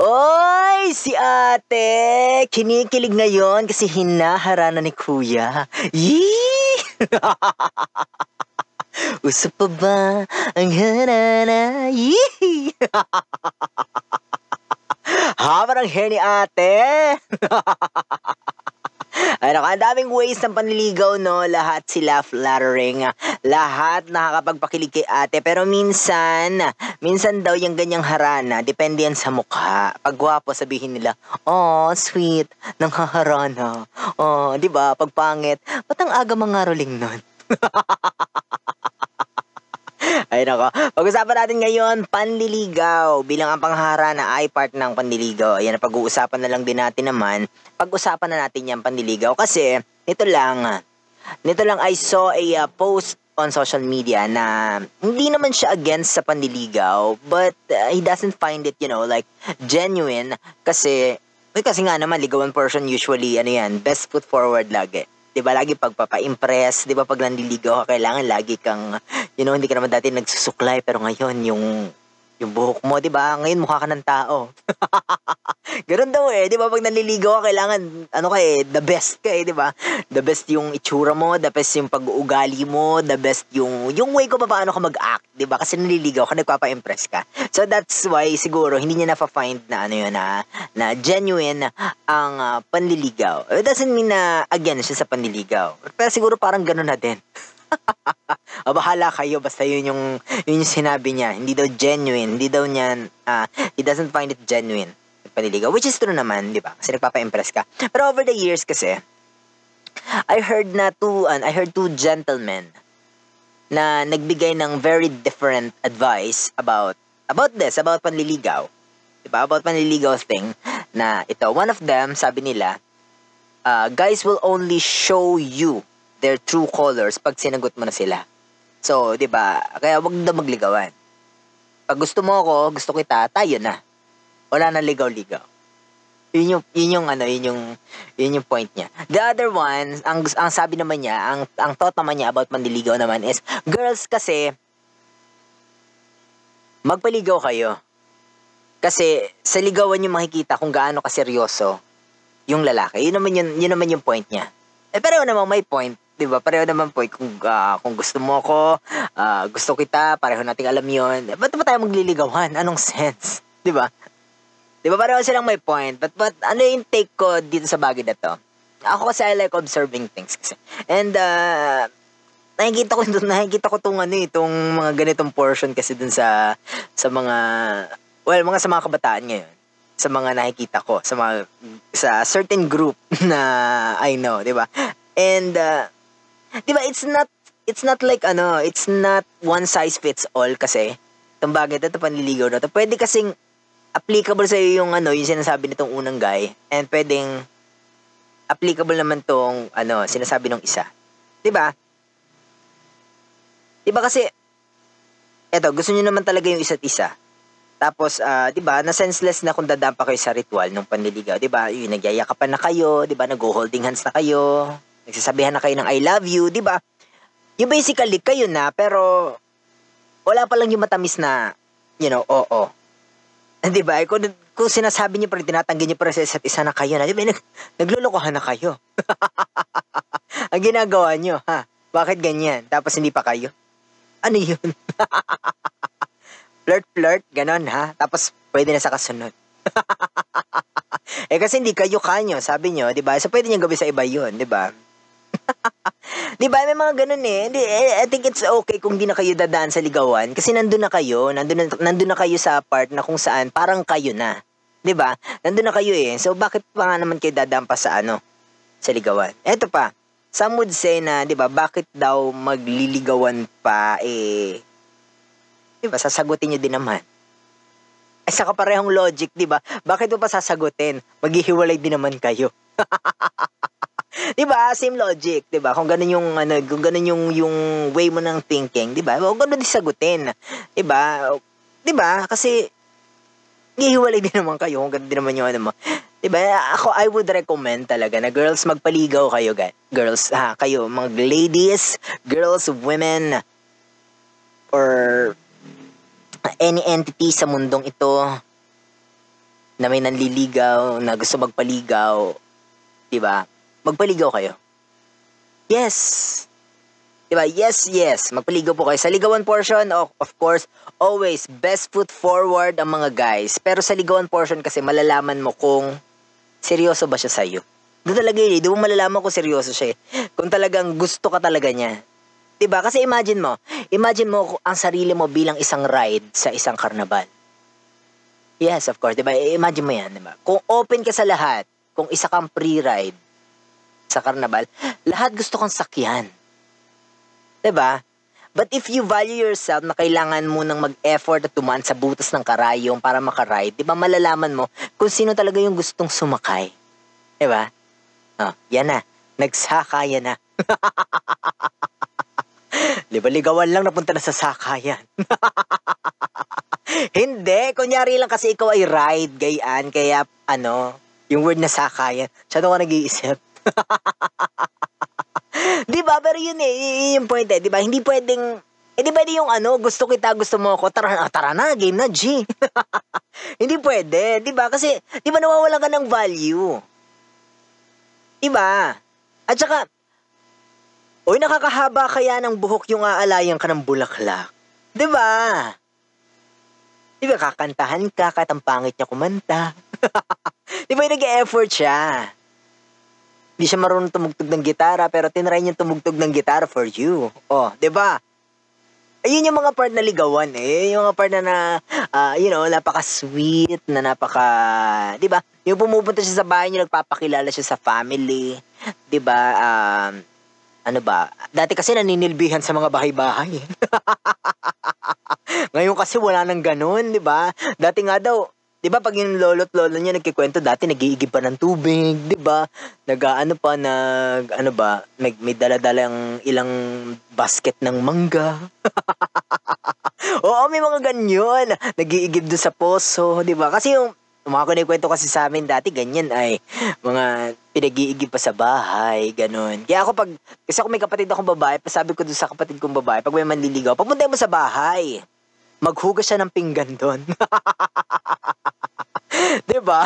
Oy, si ate! Kinikilig ngayon kasi hinaharana ni kuya. Yee! Uso pa ba ang harana? Yee! Haba ng hair ni ate! Ay naku, ang daming ways ng panliligaw, no? Lahat sila flattering. Lahat nakakapagpakilig kay ate. Pero minsan daw yung ganyang harana, depende yan sa mukha. Pag gwapo, sabihin nila, oh, sweet, nang haharana. Oh, di ba? Pag pangit, ba't ang aga mangaroling nun? Ay nako, pag-usapan natin ngayon, panliligaw. Bilang ang pangharana ay part ng panliligaw. Ayan, pag-uusapan na lang din natin naman. Pag-usapan na natin yung panliligaw. Kasi, nito lang I saw a post on social media na hindi naman siya against sa panliligaw. But he doesn't find it, you know, like genuine. Kasi nga naman, ligawan person usually, ano yan, best foot forward lagi. Diba, lagi pagpapa-impress, diba, pag nanliligaw ka, kailangan lagi kang, you know, hindi ka naman dati nagsusuklay, pero ngayon, yung buhok mo, diba, ngayon mukha ka ng tao. Ganun daw eh, diba, pag nanliligaw ka, kailangan, ano ka eh, the best ka eh, diba? The best yung itsura mo, the best yung pag-uugali mo, the best yung way ko pa paano ka mag-act, diba? Kasi nanliligaw ka, nagpapa-impress ka. So that's why, siguro, hindi niya nafa-find na, ano yun, na genuine ang panliligaw. It doesn't mean na again siya sa panliligaw. Pero siguro parang ganun na din. Bahala kayo, basta yun yung sinabi niya. Hindi daw genuine, hindi daw niya, he doesn't find it genuine, panliligaw. Which is true naman, di ba? Kasi nagpapa-impress ka. Pero over the years kasi, I heard two gentlemen na nagbigay ng very different advice about panliligaw. Diba? About panliligaw thing na ito. One of them, sabi nila, guys will only show you their true colors pag sinagot mo na sila. So, diba? Kaya wag na magligawan. Pag gusto mo ako, gusto kita, tayo na. Wala na ligaw-ligaw. Yun yung point niya. The other one, ang sabi naman niya, ang thought naman niya about manliligaw naman is, girls kasi, magpaligaw kayo. Kasi sa ligawan yung makikita kung gaano kaseryoso yung lalaki. Yun naman yung point niya. Eh, pareho naman may point, di ba? Pareho naman point kung gusto mo ako, gusto kita, pareho nating alam yun. Eh, ba't ba tayo magliligawan? Anong sense? Di ba? Di ba pareho silang may point? But ano yung take ko dito sa bagay na to? Ako kasi I like observing things kasi. And nakikita ko itong ano, itong mga ganitong portion kasi dun sa mga, well, sa mga kabataan ngayon, sa mga nakikita ko, sa certain group na I know, di ba? And, di ba, it's not like, ano, it's not one size fits all kasi, itong bagay na ito, panliligaw na ito, pwede kasing applicable sa'yo yung, ano, yung sinasabi nitong unang guy, and pwedeng applicable naman tong, ano, sinasabi ng isa. Di ba? Di ba kasi, eto, gusto nyo naman talaga yung isa't isa. Tapos, di ba, na-senseless na kung dadampa kayo sa ritual ng panliligaw. Di ba, yung nagyayakapan na kayo, di ba, nag-holding hands na kayo, nagsasabihan na kayo ng I love you, di ba? Yung basically, kayo na, pero wala pa lang yung matamis na, you know, oo. Di ba, kung sinasabi niyo pa rin, tinatanggi niyo pa rin sa isa't isa na kayo na, di ba, naglulokohan na kayo. Ang ginagawa niyo, ha? Bakit ganyan? Tapos hindi pa kayo? Ano yun? Flirt-flirt, ganon ha. Tapos, pwede na sa kasunod. Eh, kasi hindi kayo-kanyo, sabi nyo, diba? So, pwede nyo gawin sa iba yun, diba? Diba, may mga ganon eh. I think it's okay kung di na kayo dadaan sa ligawan. Kasi nandun na kayo sa part na kung saan parang kayo na. Diba? Nandun na kayo eh. So, bakit pa nga naman kayo dadaan pa sa ano? Sa ligawan. Eto pa. Some would say na, diba, bakit daw magliligawan pa eh... Diba, sasagutin nyo din naman. Ay, sa kaparehong logic, diba? Bakit mo pa sasagutin? Maghihiwalay din naman kayo. Diba? Same logic, diba? Kung ganun yung, ano, kung ganun yung way mo ng thinking, diba? Huwag ganun din sagutin. Diba? Diba? Kasi, maghihiwalay din naman kayo kung ganun din naman yung ano mo. Diba? Ako, I would recommend talaga na girls, magpaligaw kayo, guys. Girls, ha? Kayo, mga ladies, girls, women, or any entity sa mundong ito, na may nanliligaw, na gusto magpaligaw, diba? Magpaligaw kayo. Yes! Diba? Yes, yes. Magpaligaw po kayo. Sa ligawan portion, of course, always best foot forward ang mga guys. Pero sa ligawan portion kasi malalaman mo kung seryoso ba siya sa'yo. Doon talaga yun eh. Doon malalaman kung seryoso siya eh. Kung talagang gusto ka talaga niya. Diba? Kasi imagine mo ang sarili mo bilang isang ride sa isang karnaval. Yes, of course. Diba? Imagine mo yan. Diba? Kung open ka sa lahat, kung isa kang free ride sa karnaval, lahat gusto kang sakyan. Diba? But if you value yourself na kailangan mo nang mag-effort at tumaan sa butas ng karayong para makaride, diba malalaman mo kung sino talaga yung gustong sumakay. Diba? Oh, yan na. Nagsakayan na. Diba ligawan lang napunta na sa sakayan. Hindi. Kunyari lang kasi ikaw ay ride, gayaan. Kaya ano, yung word na sakayan, siya doon ka nag-iisip. Diba? Pero yun eh, yung point eh, diba? Hindi pwedeng, eh di pwede yung ano, gusto kita, gusto mo ako, tara na, game na, G. Hindi pwede, diba? Kasi, diba nawawalan ka ng value? Diba? At saka, oy, nakakahaba kaya ng buhok yung aalayan ka ng bulaklak. Diba? Diba, kakantahan ka, kahit ang pangit niya kumanta. Diba, yung nag-e-effort siya. Di siya marunong tumugtog ng gitara, pero tinry niya tumugtog ng gitara for you. Oh, diba? Ayun yung mga part na ligawan eh. Yung mga part na napaka-sweet, na napaka, diba? Yung pumupunta siya sa bahay niyo, nagpapakilala siya sa family. Diba? Ano ba? Dati kasi naninilbihan sa mga bahay-bahay. Ngayon kasi wala nang ganun, diba? Dati nga daw, diba pag yung lolo't lolo niya nagkikwento, dati nag-iigib pa ng tubig, diba? May dala-dalang ilang basket ng mangga. Oo, may mga ganyan. Nag-iigib doon sa poso, diba? Kasi yung mga kunikwento kasi sa amin dati, ganyan ay mga pinag-iigib pa sa bahay, ganun. Kaya ako kasi ako may kapatid akong babae, pasabi ko doon sa kapatid kong babae, pag may manliligaw, pagpunta mo sa bahay, maghugas siya ng pinggan doon. Diba?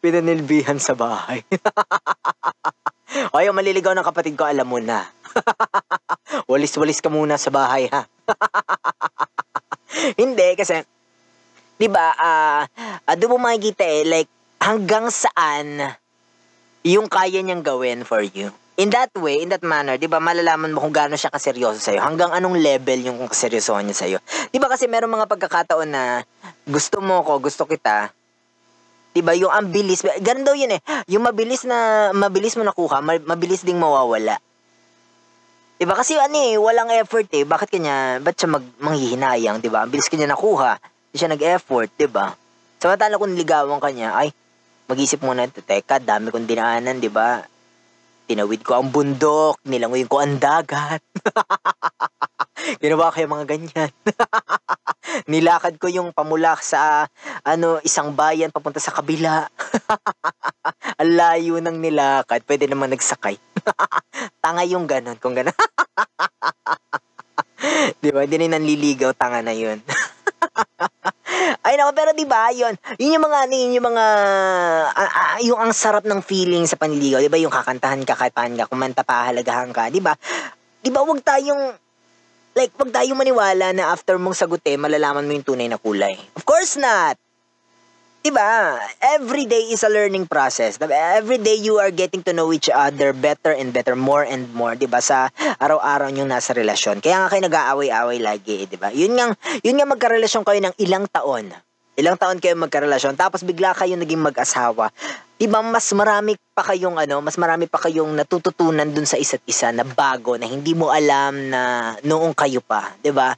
Pinanilbihan sa bahay. O, yung maliligaw ng kapatid ko, alam mo na. Walis-walis ka muna sa bahay, ha? Hindi, kasi, diba, doon mo makikita eh, like, hanggang saan yung kaya niyang gawin for you. In that way, in that manner, diba, malalaman mo kung gaano siya kaseryoso sa'yo. Hanggang anong level yung kaseryosohan niya sa'yo. Diba kasi meron mga pagkakataon na gusto mo ko, gusto kita. Diba, yung ang bilis. Ganun daw yun eh. Yung mabilis mo nakuha, mabilis ding mawawala. Diba kasi ano eh, walang effort eh. Bakit kanya, ba't siya manghihinayang, diba? Ang bilis kanya nakuha. Hindi siya nag-effort, diba? Samantala kung ligawan kanya, ay, mag-isip muna, teka, dami kong dinaanan, diba? Tinawid ko ang bundok, nilanguyin ko ang dagat. Ginawa ko yung mga ganyan. Nilakad ko yung pamulak sa isang bayan papunta sa kabila. Ang layo ng nilakad, pwede naman nagsakay. Tanga yung ganon, kung ganon. Diba, hindi na nanliligaw, tanga na yun. Ay nako, pero diba, yun yung mga, yung ang sarap ng feeling sa panliligaw, diba, yung kakantahan ka, kaipahan ka, kumanta pa, halagahan ka, diba? Diba, wag tayong maniwala na after mong sagutin, malalaman mo yung tunay na kulay. Of course not! Diba, every day is a learning process. Every day you are getting to know each other better and better, more and more, diba? Sa araw-araw yung nasa relasyon. Kaya nga kayo nag-aaway-aaway lagi, diba? Yun nga magkarelasyon kayo ng ilang taon. Ilang taon kayo magkarelasyon, tapos bigla kayo naging mag-asawa. Diba, mas marami pa kayong natututunan dun sa isa't isa na bago, na hindi mo alam na noong kayo pa, diba?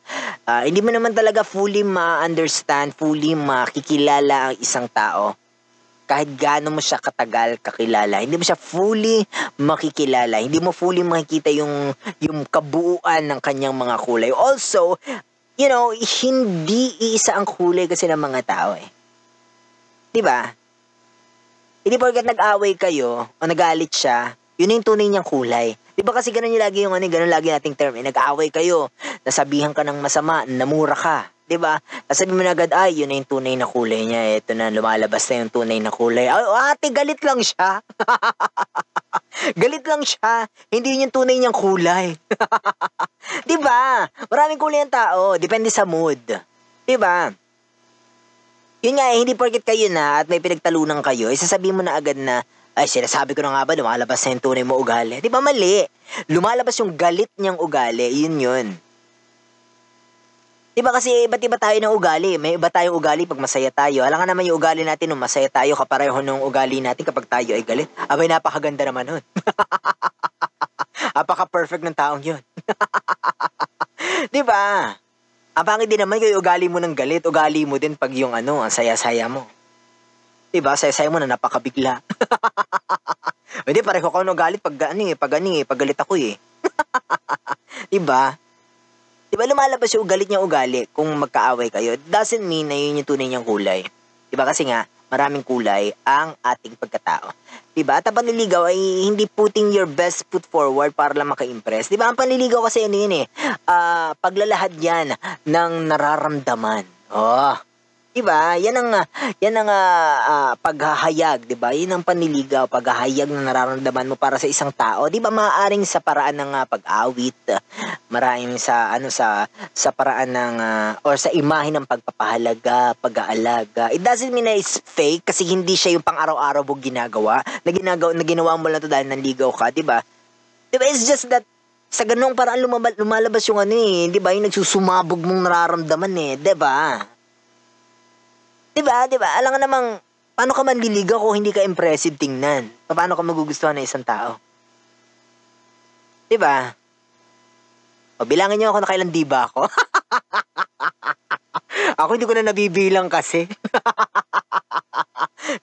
Hindi mo naman talaga fully ma-understand, fully makikilala ang isang tao. Kahit gaano mo siya katagal kakilala, hindi mo siya fully makikilala. Hindi mo fully makikita yung kabuuan ng kanyang mga kulay. Also, hindi iisa ang kulay kasi ng mga tao eh. Diba? Hindi porket nag-away kayo o nagalit siya, yun yung tunay niyang kulay. Diba kasi ganun lagi nating term, eh, nag-away kayo, nasabihan ka ng masama, namura ka, Diba? Sabi mo na agad, ay, yun na yung tunay na kulay niya. Ito na, lumalabas na yung tunay na kulay. Oh, ate, galit lang siya. Galit lang siya. Hindi yun yung tunay niyang kulay. Diba? Maraming kulay ang tao. Depende sa mood. Diba? Yun nga, eh, hindi porket kayo na at may pinagtalunan kayo, isasabihin mo na agad na, ay, sinasabi ko na nga ba, lumalabas na yung tunay mo ugali. Diba, mali. Lumalabas yung galit niyang ugali. Yun yun. Diba kasi iba't iba tayo ng ugali. May iba tayong ugali pag masaya tayo. Alam ka naman yung ugali natin nung masaya tayo kapareho ng ugali natin kapag tayo ay galit. Abay, napakaganda naman nun. Apaka-perfect ng taong yun. Diba? Ang pangit din naman yung ugali mo ng galit. Ugali mo din pag yung ano, ang saya-saya mo. Diba? Saya-saya mo na napakabigla. Hindi, pareho ka ng galit pag ganing eh, pag galit ako eh. Diba? Diba lumalabas yung galit niyang ugali kung magkaaway kayo? Doesn't mean na yun yung tunay niyang kulay. Diba kasi nga, maraming kulay ang ating pagkatao. Diba? At ang panliligaw ay hindi putting your best foot forward para lang maka-impress. Diba? Ang panliligaw kasi ano yun eh, paglalahad yan ng nararamdaman. Oh, diba? Yan ang paghahayag, diba? Yan ang panliligaw, paghahayag na nararamdaman mo para sa isang tao. Diba? Maaaring sa paraan ng pag-awit, maraming sa paraan ng, or sa imahe ng pagpapahalaga, pag-aalaga. It doesn't mean na it's fake kasi hindi siya yung pang-araw-araw mo ginagawa, na ginawa mo lang to dahil nanligaw ka, diba? Diba? It's just that, sa ganung paraan lumalabas yung ano eh, diba? Yung nagsusumabog mong nararamdaman eh, diba? Diba? Diba? Alam ka namang, paano ka manliligaw kung hindi ka impressive tingnan? Paano ka magugustuhan ng isang tao? Diba? O, bilangin niyo ako na kailan diba ako. Ako hindi ko na nabibilang kasi.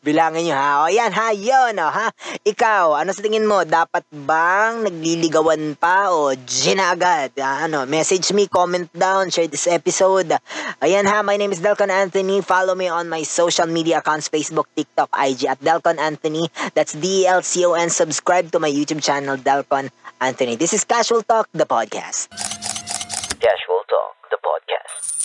Bilangin niyo ha. O, yan ha. Yun o ha. Ikaw, ano sa tingin mo? Dapat bang nagliligawan pa o ginagad? Ano, message me, comment down, share this episode. Ayan ha, my name is Delcon Anthony. Follow me on my social media accounts, Facebook, TikTok, IG at Delcon Anthony. That's D-E-L-C-O-N. Subscribe to my YouTube channel, Delcon Anthony. This is Casual Talk, the podcast. Casual Talk, the podcast.